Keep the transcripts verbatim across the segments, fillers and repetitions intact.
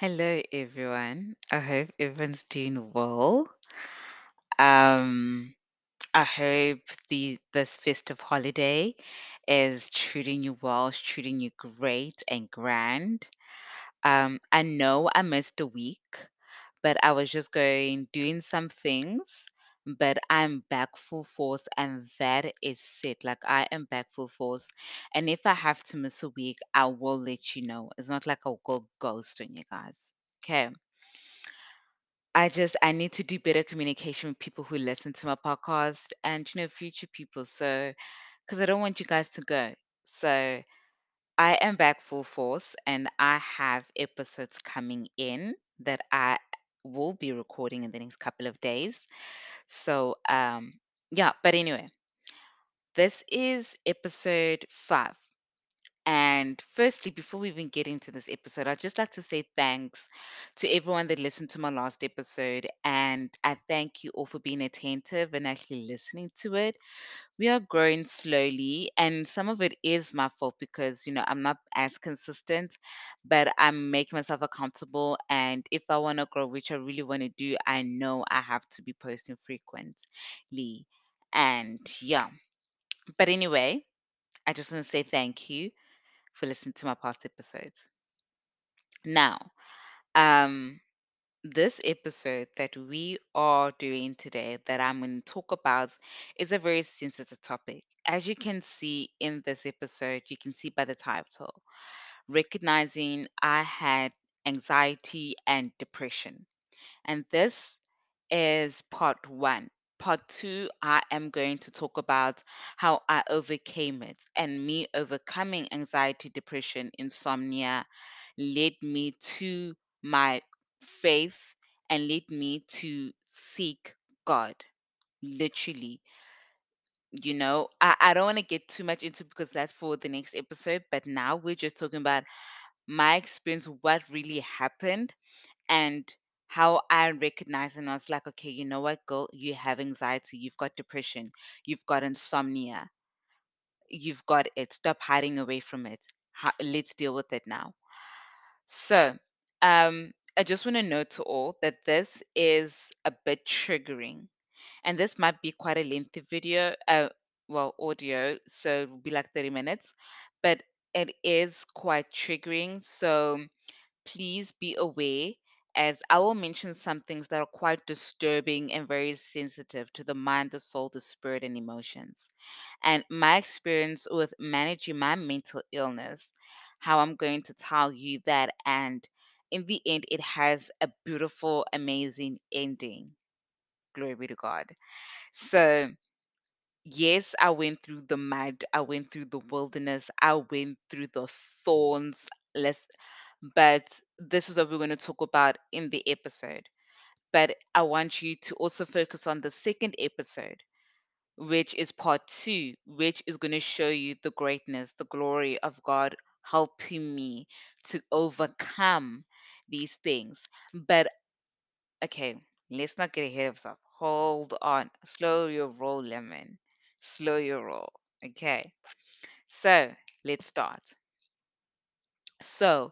Hello, everyone. I hope everyone's doing well. Um, I hope the this festive holiday is treating you well, is treating you great and grand. Um, I know I missed a week, but I was just going doing some things. But I'm back full force, and that is it. Like, I am back full force, and if I have to miss a week, I will let you know. It's not like I'll go ghost on you guys. Okay. I just I need to do better communication with people who listen to my podcast and you know future people. So because I don't want you guys to go. So I am back full force and I have episodes coming in that I will be recording in the next couple of days. So um yeah, but anyway, this is episode five. And firstly, before we even get into this episode, I'd just like to say thanks to everyone that listened to my last episode. And I thank you all for being attentive and actually listening to it. We are growing slowly, and some of it is my fault because, you know, I'm not as consistent, but I'm making myself accountable. And if I want to grow, which I really want to do, I know I have to be posting frequently. And yeah. But anyway, I just want to say thank you for listening to my past episodes. Now, um, this episode that we are doing today that I'm going to talk about is a very sensitive topic. As you can see in this episode, you can see by the title, recognizing I had anxiety and depression. And this is part one. Part two, I am going to talk about how I overcame it, and me overcoming anxiety, depression, insomnia led me to my faith and led me to seek God. Literally, you know, I, I don't want to get too much into because that's for the next episode, but now we're just talking about my experience, what really happened, and how I recognized and I was like, okay, you know what, girl, you have anxiety, you've got depression, you've got insomnia, you've got it. Stop hiding away from it. Ho- Let's deal with it now. So, um, I just want to note to all that this is a bit triggering, and this might be quite a lengthy video, uh, well, audio, so it will be like thirty minutes, but it is quite triggering. So, please be aware as I will mention some things that are quite disturbing and very sensitive to the mind, the soul, the spirit, and emotions. And my experience with managing my mental illness, how I'm going to tell you that. And in the end, it has a beautiful, amazing ending. Glory be to God. So, yes, I went through the mud, I went through the wilderness, I went through the thorns. Let's but this is what we're going to talk about in the episode. But I want you to also focus on the second episode, which is part two, which is going to show you the greatness, the glory of God helping me to overcome these things. But okay, let's not get ahead of ourselves. Hold on, slow your roll, lemon. Slow your roll. Okay, so let's start. So,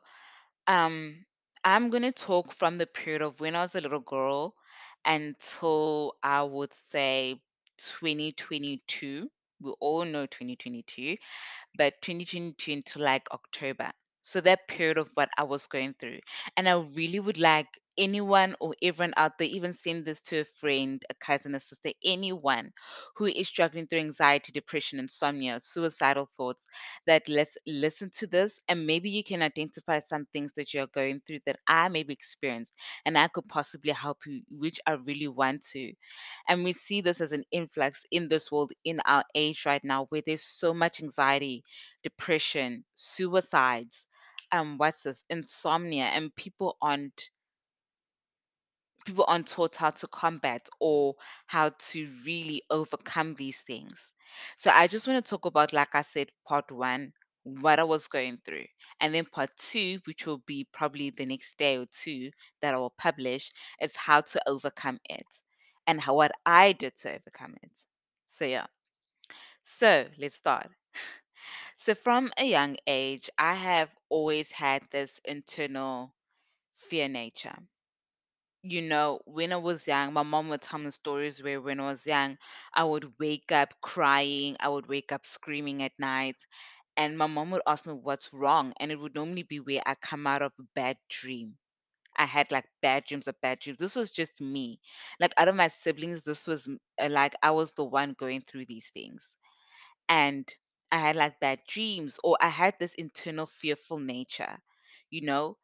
um, I'm gonna talk from the period of when I was a little girl until I would say twenty twenty-two. We all know twenty twenty-two, but twenty twenty-two until like October. So that period of what I was going through. And I really would like anyone or everyone out there, even send this to a friend, a cousin, a sister, anyone who is struggling through anxiety, depression, insomnia, suicidal thoughts, that let's listen to this and maybe you can identify some things that you're going through that I maybe experienced and I could possibly help you, which I really want to. And we see this as an influx in this world in our age right now where there's so much anxiety, depression, suicides, um what's this, insomnia, and people aren't people aren't taught how to combat or how to really overcome these things. So I just want to talk about, like I said, part one, what I was going through, and then part two, which will be probably the next day or two that I will publish, is how to overcome it and how what I did to overcome it. So yeah, so let's start. So from a young age, I have always had this internal fear nature. You know, when I was young, my mom would tell me stories where when I was young, I would wake up crying, I would wake up screaming at night, and my mom would ask me what's wrong, and it would normally be where I come out of a bad dream. I had like bad dreams of bad dreams. This was just me. Like out of my siblings, this was m- uh, like I was the one going through these things. And I had like bad dreams, or I had this internal fearful nature, you know?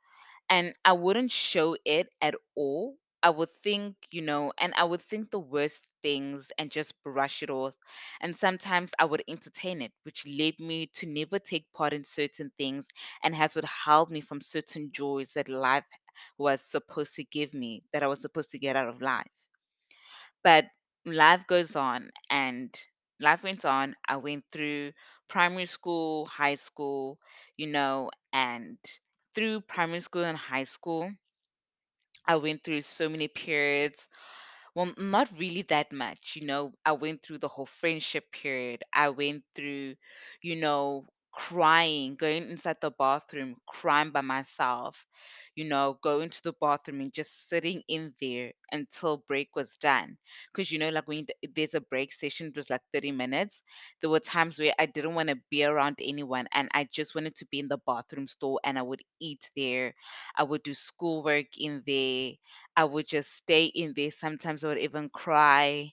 And I wouldn't show it at all. I would think, you know, and I would think the worst things and just brush it off. And sometimes I would entertain it, which led me to never take part in certain things and has withheld me from certain joys that life was supposed to give me, that I was supposed to get out of life. But life goes on, and life went on. I went through primary school, high school, you know, and through primary school and high school, I went through so many periods. Well, not really that much, you know. I went through the whole friendship period. I went through, you know, crying, going inside the bathroom, crying by myself, you know, going to the bathroom and just sitting in there until break was done. Because, you know, like when th- there's a break session, it was like thirty minutes. There were times where I didn't want to be around anyone and I just wanted to be in the bathroom stall, and I would eat there. I would do schoolwork in there. I would just stay in there. Sometimes I would even cry.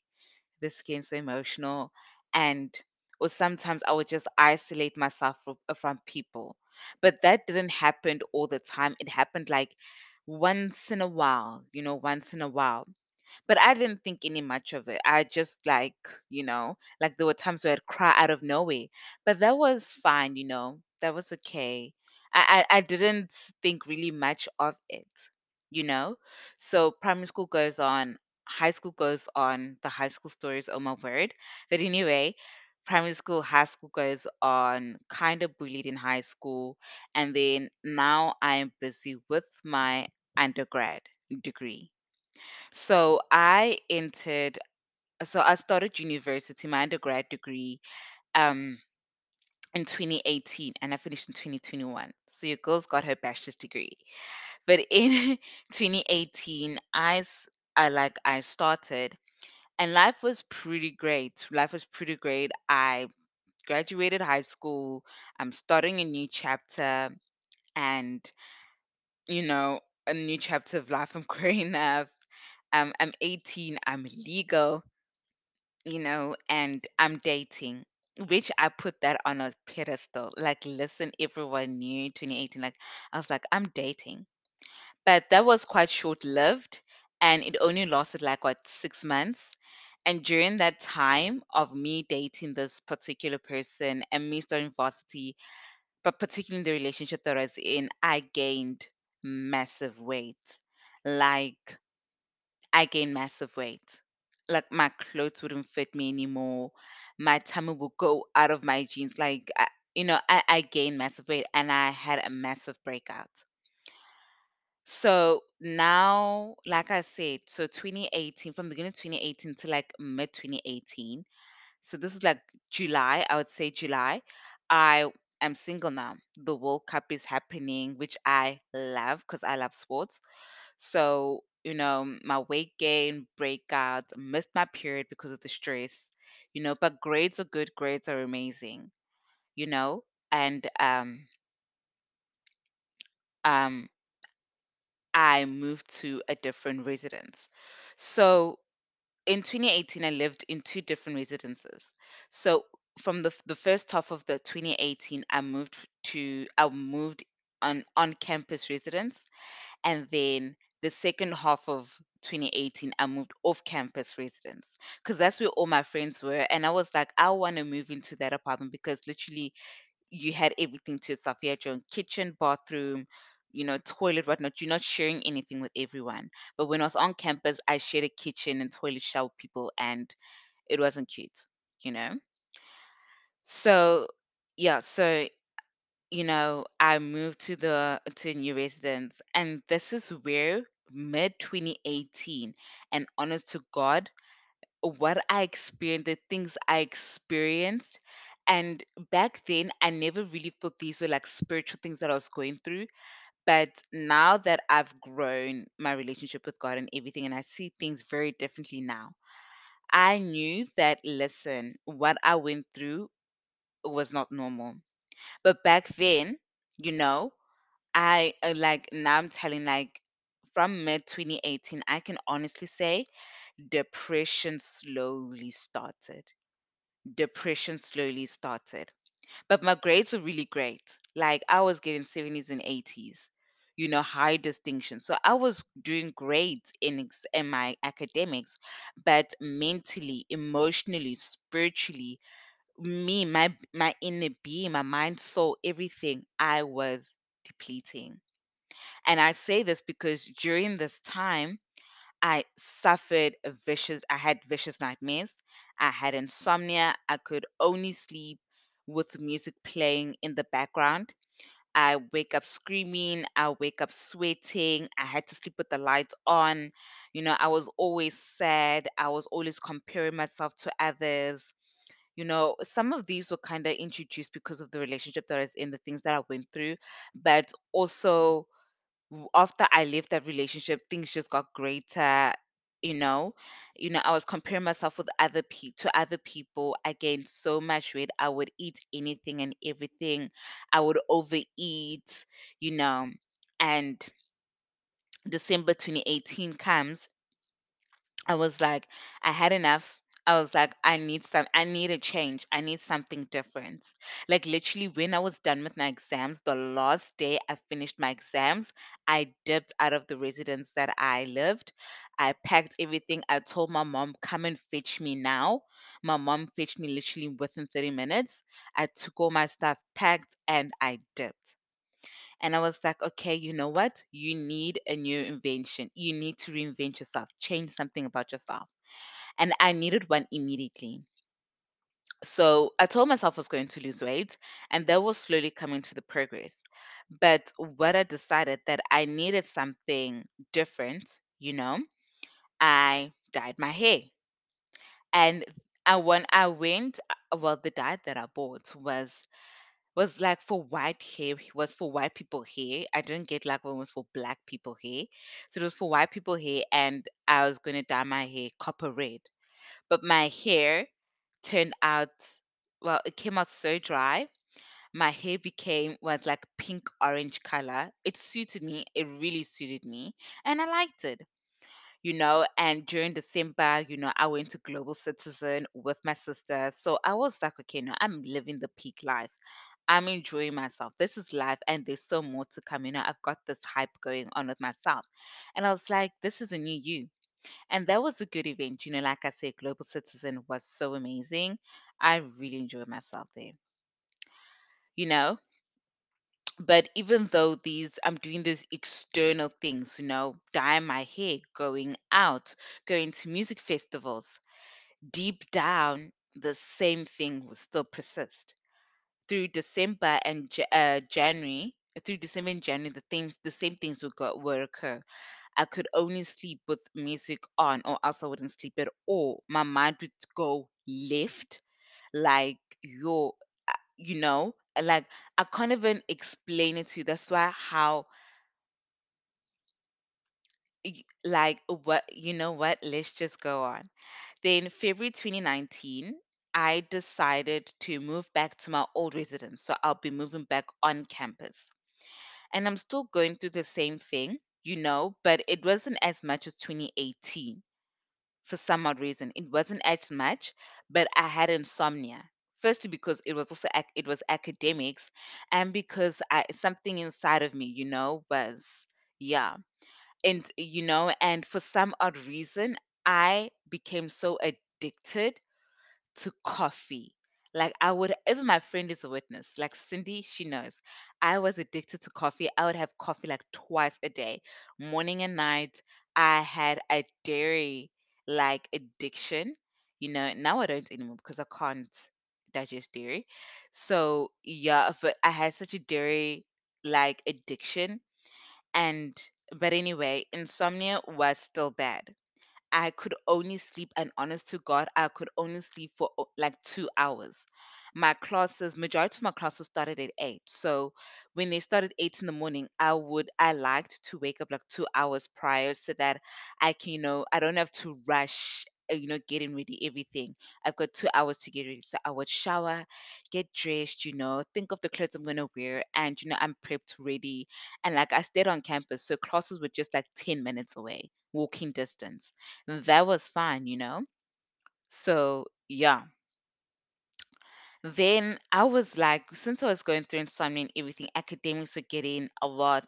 This getting so emotional. And or sometimes I would just isolate myself fro- from people. But that didn't happen all the time. It happened like once in a while, you know, once in a while. But I didn't think any much of it. I just like, you know, like there were times where I'd cry out of nowhere. But that was fine, you know, that was okay. I, I, I didn't think really much of it, you know? So primary school goes on, high school goes on, the high school stories, oh my word. But anyway, primary school, high school goes on, kind of bullied in high school. And then now I'm busy with my undergrad degree. So I entered, so I started university, my undergrad degree, um, in twenty eighteen, and I finished in twenty twenty-one. So your girl's got her bachelor's degree. But in twenty eighteen, I, s- I like, I started, and life was pretty great. Life was pretty great. I graduated high school. I'm starting a new chapter, and you know, a new chapter of life. I'm growing up. Um, I'm eighteen. I'm legal, you know, and I'm dating, which I put that on a pedestal. Like, listen, everyone knew in twenty eighteen. Like, I was like, I'm dating. But that was quite short lived, and it only lasted like, what, six months. And during that time of me dating this particular person and me starting varsity, but particularly in the relationship that I was in, I gained massive weight. Like, I gained massive weight. Like my clothes wouldn't fit me anymore. My tummy would go out of my jeans. Like, I, you know, I, I gained massive weight, and I had a massive breakout. So now, like I said, so twenty eighteen, from the beginning of twenty eighteen to like mid twenty eighteen, so this is like July, I would say July. I am single now. The World Cup is happening, which I love because I love sports. So, you know, my weight gain, breakout, missed my period because of the stress, you know, but grades are good, grades are amazing, you know, and um um I moved to a different residence. So in twenty eighteen, I lived in two different residences. So from the f- the first half of the twenty eighteen, I moved f- to I moved on on campus residence, and then the second half of twenty eighteen, I moved off campus residence because that's where all my friends were, and I was like, I want to move into that apartment because literally you had everything to yourself. You had your own kitchen, bathroom, you know, toilet, whatnot. You're not sharing anything with everyone. But when I was on campus, I shared a kitchen and toilet shell with people, and it wasn't cute, you know? So, yeah, so, you know, I moved to the to a new residence, and this is where mid twenty eighteen, and honest to God, what I experienced, the things I experienced. And back then, I never really thought these were like spiritual things that I was going through. But now that I've grown my relationship with God and everything, and I see things very differently now, I knew that, listen, what I went through was not normal. But back then, you know, I uh, like now I'm telling, like from mid twenty eighteen, I can honestly say depression slowly started. Depression slowly started. But my grades were really great. Like I was getting seventies and eighties, you know, high distinction. So I was doing grades in ex- in my academics, but mentally, emotionally, spiritually, me, my my inner being, my mind, soul, everything, I was depleting. And I say this because during this time, I suffered a vicious, I had vicious nightmares. I had insomnia. I could only sleep with music playing in the background. I wake up screaming. I wake up sweating. I had to sleep with the lights on. You know, I was always sad. I was always comparing myself to others. You know, some of these were kind of introduced because of the relationship that I was in, the things that I went through, but also w- after I left that relationship, things just got greater. You know, you know, I was comparing myself with other people to other people. I gained so much weight. I would eat anything and everything. I would overeat. You know, and December twenty eighteen comes. I was like, I had enough. I was like, I need some, I need a change. I need something different. Like, literally, when I was done with my exams, the last day I finished my exams, I dipped out of the residence that I lived. I packed everything. I told my mom, come and fetch me now. My mom fetched me literally within thirty minutes. I took all my stuff, packed, and I dipped. And I was like, okay, you know what? You need a new invention. You need to reinvent yourself, change something about yourself. And I needed one immediately. So I told myself I was going to lose weight, and that was slowly coming to the progress. But what I decided that I needed something different, you know, I dyed my hair. And I when I went, uh, well, the dye that I bought was was like for white hair, was for white people hair. I didn't get like one was for black people hair. So it was for white people hair, and I was gonna dye my hair copper red. But my hair turned out, well, it came out so dry. My hair became was like pink orange color. It suited me. It really suited me, and I liked it you know, and during December, you know, I went to Global Citizen with my sister. So I was like, okay, now I'm living the peak life. I'm enjoying myself. This is life, and there's so more to come. You know, I've got this hype going on with myself. And I was like, this is a new you. And that was a good event. You know, like I said, Global Citizen was so amazing. I really enjoyed myself there, you know. But even though these I'm doing these external things, you know, dyeing my hair, going out, going to music festivals, deep down the same thing will still persist through December and Ja- uh, January. Through December and January, the things the same things will go will occur. I could only sleep with music on, or else I wouldn't sleep at all. My mind would go left, like your, uh, you know, like I can't even explain it to you. That's why how, y- like what you know what. Let's just go on. Then February twenty nineteen, I decided to move back to my old residence. So I'll be moving back on campus. And I'm still going through the same thing, you know, but it wasn't as much as twenty eighteen for some odd reason. It wasn't as much, but I had insomnia. Firstly, because it was also ac- it was academics, and because I something inside of me, you know, was yeah, and you know, and for some odd reason, I became so addicted to coffee. Like I would, even my friend is a witness. Like Cindy, she knows. I was addicted to coffee. I would have coffee like twice a day, morning and night. I had a dairy like addiction. You know, now I don't anymore because I can't digest dairy. So yeah, but I had such a dairy like addiction. And but anyway, insomnia was still bad. I could only sleep, and honest to God, I could only sleep for o- like two hours. My classes, majority of my classes started at eight. So when they started eight in the morning, I would, I liked to wake up like two hours prior so that I can, you know, I don't have to rush, uh, you know, getting ready, everything. I've got two hours to get ready. So I would shower, get dressed, you know, think of the clothes I'm going to wear. And, you know, I'm prepped, ready. And like I stayed on campus. So classes were just like ten minutes away, walking distance. That was fine, you know? So yeah. Then I was like, since I was going through insomnia and everything, academics were getting a lot,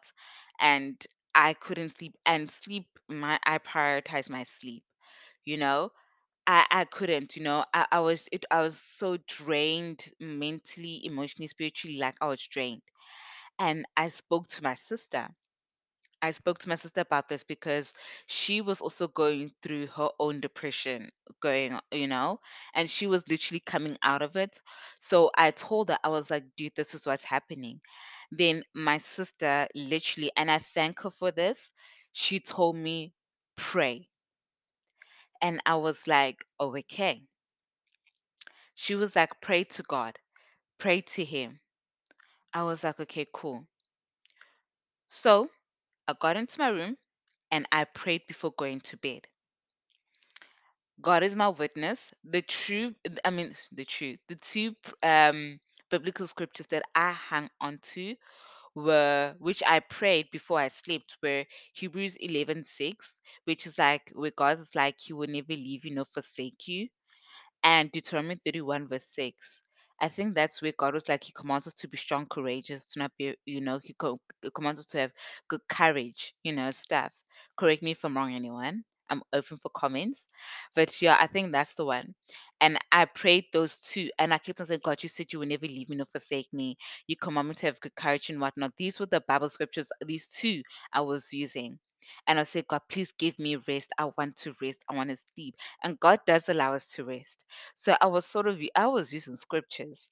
and I couldn't sleep. And sleep, my I prioritized my sleep. You know, I I couldn't. You know, I I was it, I was so drained mentally, emotionally, spiritually. Like I was drained, and I spoke to my sister. I spoke to my sister about this because she was also going through her own depression, going, you know, and she was literally coming out of it. So I told her, I was like, dude, this is what's happening. Then my sister literally, and I thank her for this, she told me, pray. And I was like, oh, okay. She was like, pray to God, pray to Him. I was like, okay, cool. So I got into my room and I prayed before going to bed. God is my witness. The true, I mean, the truth. The two um, biblical scriptures that I hung on to were, which I prayed before I slept, were Hebrews eleven six, which is like, where God is like, He will never leave you nor forsake you, and Deuteronomy thirty-one, verse six. I think that's where God was like, He commands us to be strong, courageous, to not be, you know, He co- commands us to have good courage, you know, stuff. Correct me if I'm wrong, anyone. I'm open for comments. But yeah, I think that's the one. And I prayed those two. And I kept on saying, God, you said you will never leave me nor forsake me. You command me to have good courage and whatnot. These were the Bible scriptures, these two I was using. And I said, God, please give me rest. I want to rest. I want to sleep. And God does allow us to rest. So I was sort of, I was using scriptures.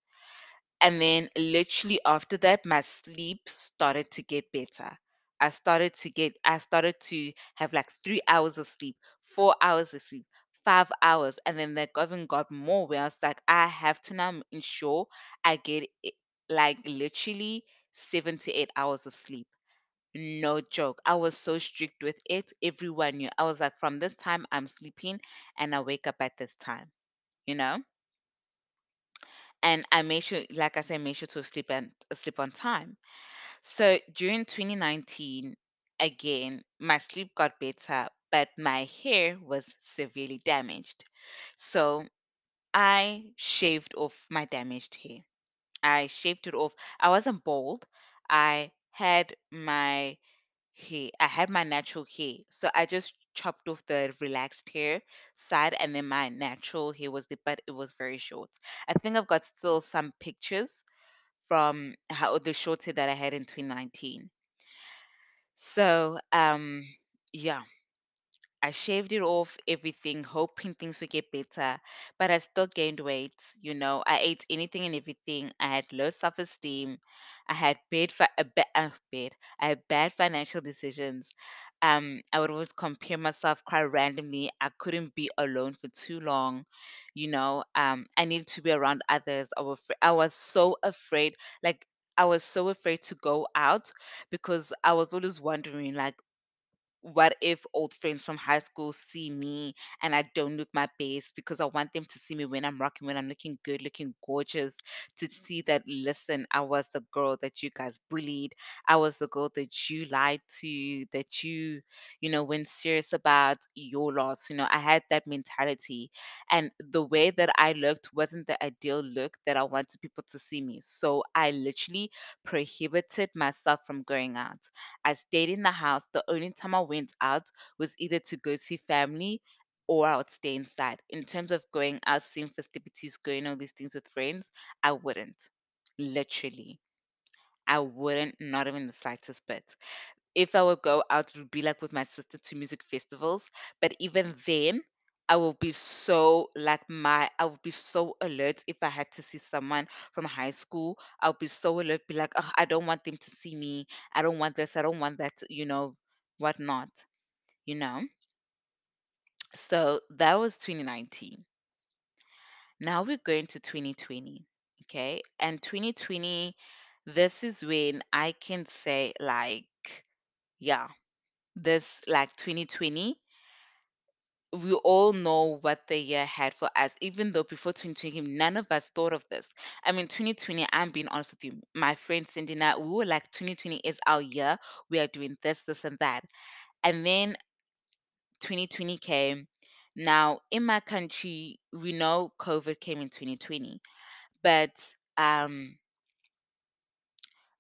And then literally after that, my sleep started to get better. I started to get, I started to have like three hours of sleep, four hours of sleep, five hours. And then that government got more where I was like, I have to now ensure I get eh, like literally seven to eight hours of sleep. No joke. I was so strict with it. Everyone knew. I was like, from this time, I'm sleeping and I wake up at this time, you know? And I made sure, like I said, made sure to sleep and sleep on time. So during twenty nineteen, again, my sleep got better, but my hair was severely damaged. So I shaved off my damaged hair. I shaved it off. I wasn't bald. I had my hair. I had my natural hair. So I just chopped off the relaxed hair side, and then my natural hair was the, but it was very short. I think I've got still some pictures from how the short hair that I had in twenty nineteen. So um yeah, I shaved it off, everything, hoping things would get better, but I still gained weight. You know, I ate anything and everything. I had low self esteem. I had bad, fi- a ba- uh, bad, I had bad financial decisions. Um, I would always compare myself quite randomly. I couldn't be alone for too long. You know, um, I needed to be around others. I was, fr- I was so afraid. Like, I was so afraid to go out because I was always wondering, like, what if old friends from high school see me and I don't look my best, because I want them to see me when I'm rocking, when I'm looking good, looking gorgeous, to see that, listen, I was the girl that you guys bullied. I was the girl that you lied to, that you, you know, went serious about your loss. You know, I had that mentality. And the way that I looked wasn't the ideal look that I wanted people to see me. So I literally prohibited myself from going out. I stayed in the house. The only time I went out was either to go see family or I would stay inside. In terms of going out, seeing festivities, going all these things with friends, I wouldn't. Literally. I wouldn't, not even the slightest bit. If I would go out, it would be like with my sister to music festivals. But even then, I will be so like my, I would be so alert if I had to see someone from high school. I'll be so alert, be like, oh, I don't want them to see me. I don't want this. I don't want that. You know, whatnot. You know. So that was twenty nineteen. Now we're going to twenty twenty. Okay. And twenty twenty, this is when I can say, like, yeah, this, like, twenty twenty, we all know what the year had for us, even though before twenty twenty, none of us thought of this. I mean, twenty twenty, I'm being honest with you, my friend Cindy and I, we were like, twenty twenty is our year. We are doing this, this, and that. And then twenty twenty came. Now, in my country, we know COVID came in twenty twenty, but um,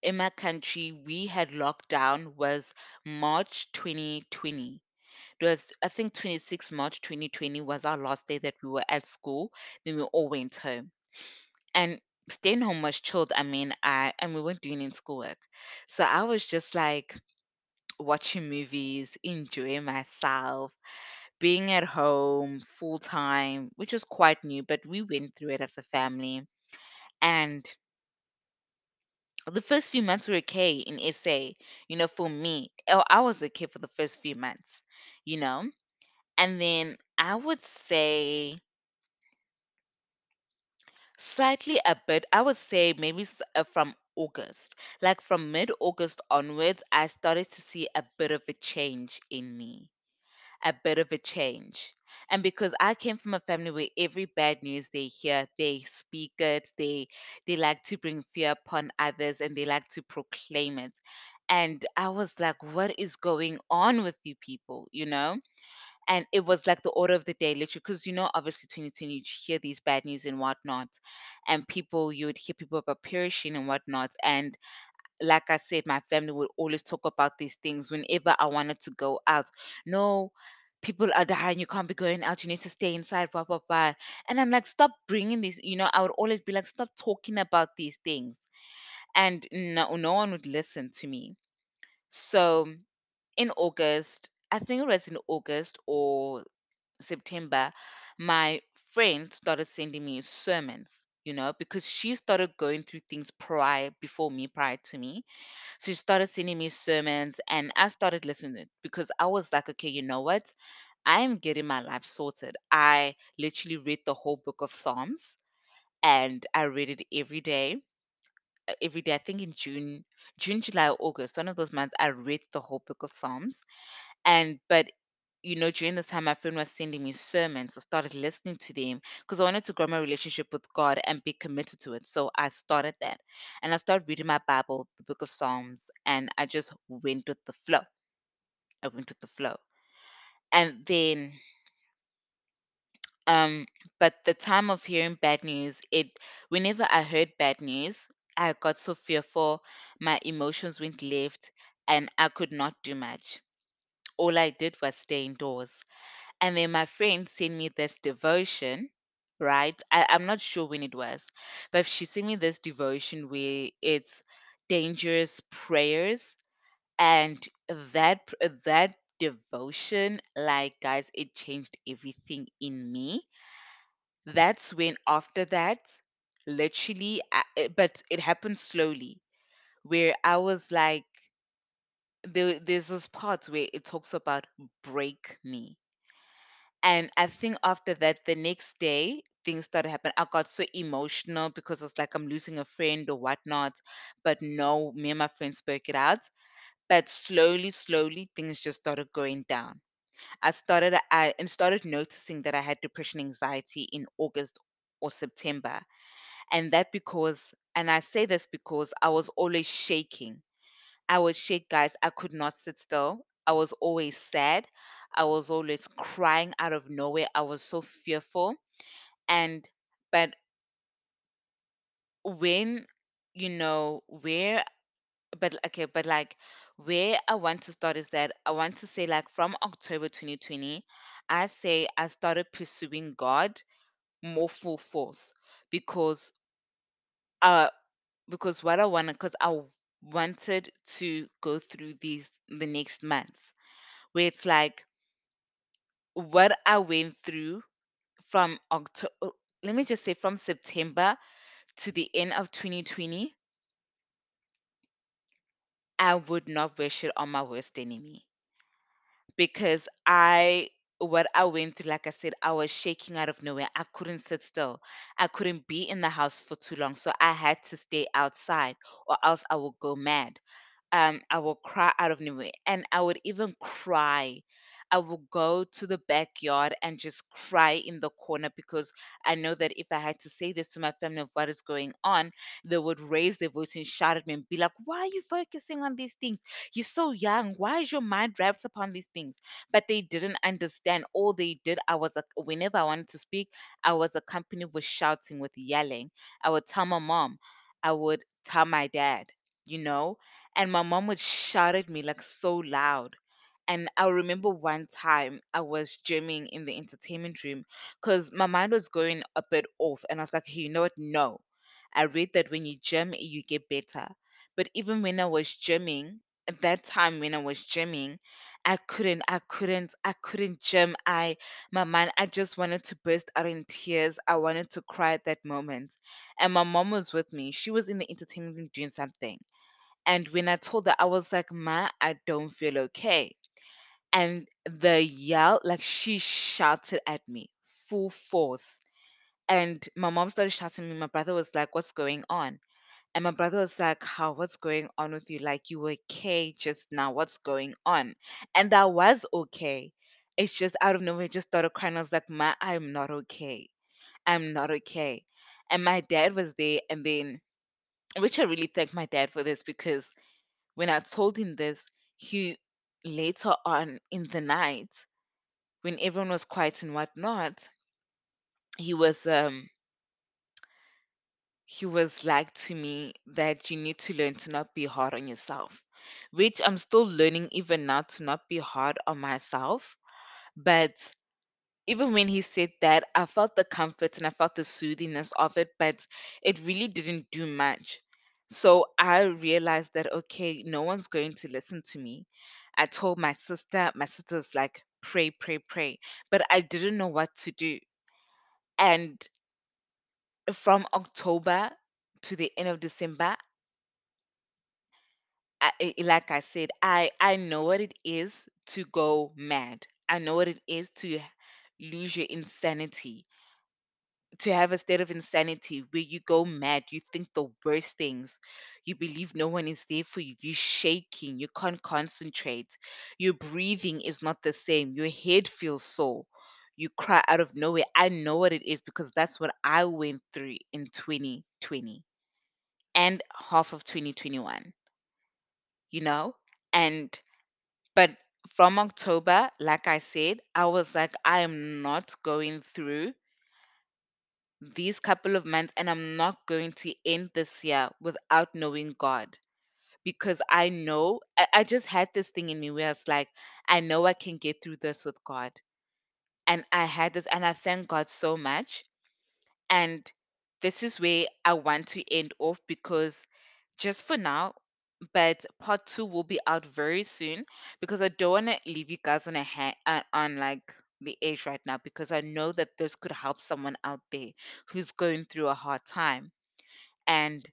in my country, we had lockdown was March twenty twenty. It was, I think, twenty-sixth March twenty twenty was our last day that we were at school. Then we all went home. And staying home was chilled. I mean, I and we weren't doing in schoolwork. So I was just like watching movies, enjoying myself, being at home full time, which was quite new, but we went through it as a family. And the first few months were okay in S A, you know, for me. Oh, I was okay for the first few months, you know. And then I would say slightly a bit, I would say maybe s- uh, from August, like from mid August onwards, I started to see a bit of a change in me. A bit of a change. And because I came from a family where every bad news they hear, they speak it, they they like to bring fear upon others and they like to proclaim it. And I was like, what is going on with you people? You know? And it was like the order of the day, literally, because you know, obviously, twenty twenty, you hear these bad news and whatnot, and people, you would hear people about perishing and whatnot. And like I said, my family would always talk about these things whenever I wanted to go out. No, people are dying. You can't be going out. You need to stay inside, blah, blah, blah. And I'm like, stop bringing this. You know, I would always be like, stop talking about these things. And no, no one would listen to me. So in August, I think it was in August or September, my friend started sending me sermons, you know, because she started going through things prior before me, prior to me. So she started sending me sermons and I started listening to it because I was like, okay, you know what? I am getting my life sorted. I literally read the whole book of Psalms and I read it every day. uh, Every day, I think in June, June, July, or August, one of those months, I read the whole book of Psalms. And but you know, during the time my friend was sending me sermons, I started listening to them because I wanted to grow my relationship with God and be committed to it. So I started that. And I started reading my Bible, the book of Psalms, and I just went with the flow. I went with the flow. And then um but the time of hearing bad news, it whenever I heard bad news, I got so fearful, my emotions went left and I could not do much. All I did was stay indoors. And then my friend sent me this devotion, right? I, I'm not sure when it was, but she sent me this devotion where it's dangerous prayers. And that pr- that devotion, like, guys, it changed everything in me. That's when, after that, literally, I, it- but it happened slowly, where I was like, there, there's this part where it talks about break me. And I think after that, the next day, things started happening. I got so emotional because it's like I'm losing a friend or whatnot. But no, me and my friend spoke it out. But slowly, slowly, things just started going down. I started I and started noticing that I had depression anxiety in August or September. And that because and I say this because I was always shaking. I would shake, guys. I could not sit still. I was always sad. I was always crying out of nowhere. I was so fearful. And, but when, you know, where, but okay, but like where I want to start is that I want to say, like, from October twenty twenty, I say I started pursuing God more full force because, uh, because what I wanted, because I w- wanted to go through these the next months where it's like, what I went through from October, let me just say from September to the end of twenty twenty, I would not wish it on my worst enemy because I what I went through, like I said, I was shaking out of nowhere. I couldn't sit still. I couldn't be in the house for too long. So I had to stay outside or else I would go mad. Um, I would cry out of nowhere. And I would even cry. I would go to the backyard and just cry in the corner because I know that if I had to say this to my family of what is going on, they would raise their voice and shout at me and be like, "Why are you focusing on these things? You're so young. Why is your mind wrapped upon these things?" But they didn't understand. All they did, I was like, whenever I wanted to speak, I was accompanied with shouting, with yelling. I would tell my mom, I would tell my dad, you know, and my mom would shout at me like so loud. And I remember one time I was gymming in the entertainment room because my mind was going a bit off. And I was like, "Hey, you know what? No. I read that when you gym, you get better." But even when I was gymming, at that time when I was gymming, I couldn't, I couldn't, I couldn't gym. I, my mind, I just wanted to burst out in tears. I wanted to cry at that moment. And my mom was with me. She was in the entertainment room doing something. And when I told her, I was like, "Ma, I don't feel okay." And the yell, like she shouted at me full force. And my mom started shouting at me. My brother was like, "What's going on?" And my brother was like, "How, what's going on with you? Like, you were okay just now. What's going on?" And I was okay. It's just out of nowhere, I just started crying. I was like, "Ma, I'm not okay. I'm not okay." And my dad was there. And then, which I really thank my dad for this, because when I told him this, he later on in the night, when everyone was quiet and whatnot, he was um he was like to me that you need to learn to not be hard on yourself, which I'm still learning even now to not be hard on myself. But even when he said that, I felt the comfort and I felt the soothingness of it, but it really didn't do much. So I realized that, okay, no one's going to listen to me. I told my sister, my sister's like, "Pray, pray, pray." But I didn't know what to do. And from October to the end of December, I, I- like I said, I I know what it is to go mad. I know what it is to lose your insanity, to have a state of insanity where you go mad, you think the worst things, you believe no one is there for you, you're shaking, you can't concentrate, your breathing is not the same, your head feels sore, you cry out of nowhere. I know what it is because that's what I went through in twenty twenty and half of twenty twenty-one, you know? And but from October, like I said, I was like, I am not going through these couple of months, and I'm not going to end this year without knowing God, because I know I, I just had this thing in me where it's like, I know I can get through this with God. And I had this, and I thank God so much. And this is where I want to end off, because just for now, but part two will be out very soon, because I don't want to leave you guys on a ha- uh, on like the edge right now, because I know that this could help someone out there who's going through a hard time. And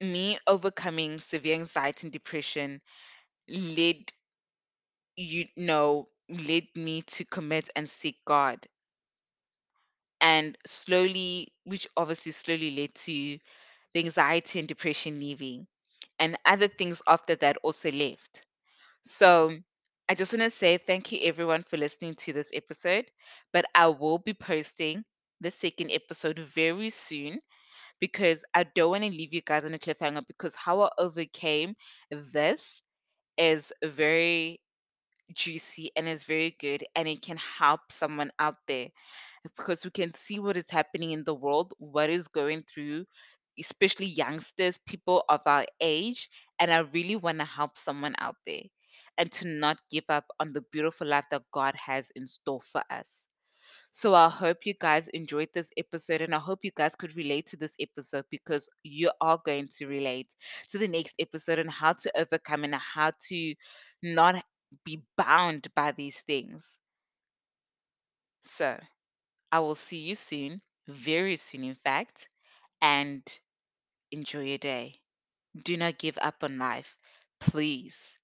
me overcoming severe anxiety and depression led you know led me to commit and seek God, and slowly, which obviously slowly led to the anxiety and depression leaving, and other things after that also left. So I just want to say thank you everyone for listening to this episode, but I will be posting the second episode very soon, because I don't want to leave you guys on a cliffhanger, because how I overcame this is very juicy and is very good, and it can help someone out there, because we can see what is happening in the world, what is going through, especially youngsters, people of our age. And I really want to help someone out there and to not give up on the beautiful life that God has in store for us. So I hope you guys enjoyed this episode, and I hope you guys could relate to this episode, because you are going to relate to the next episode on how to overcome and how to not be bound by these things. So I will see you soon, very soon, in fact, and enjoy your day. Do not give up on life, please.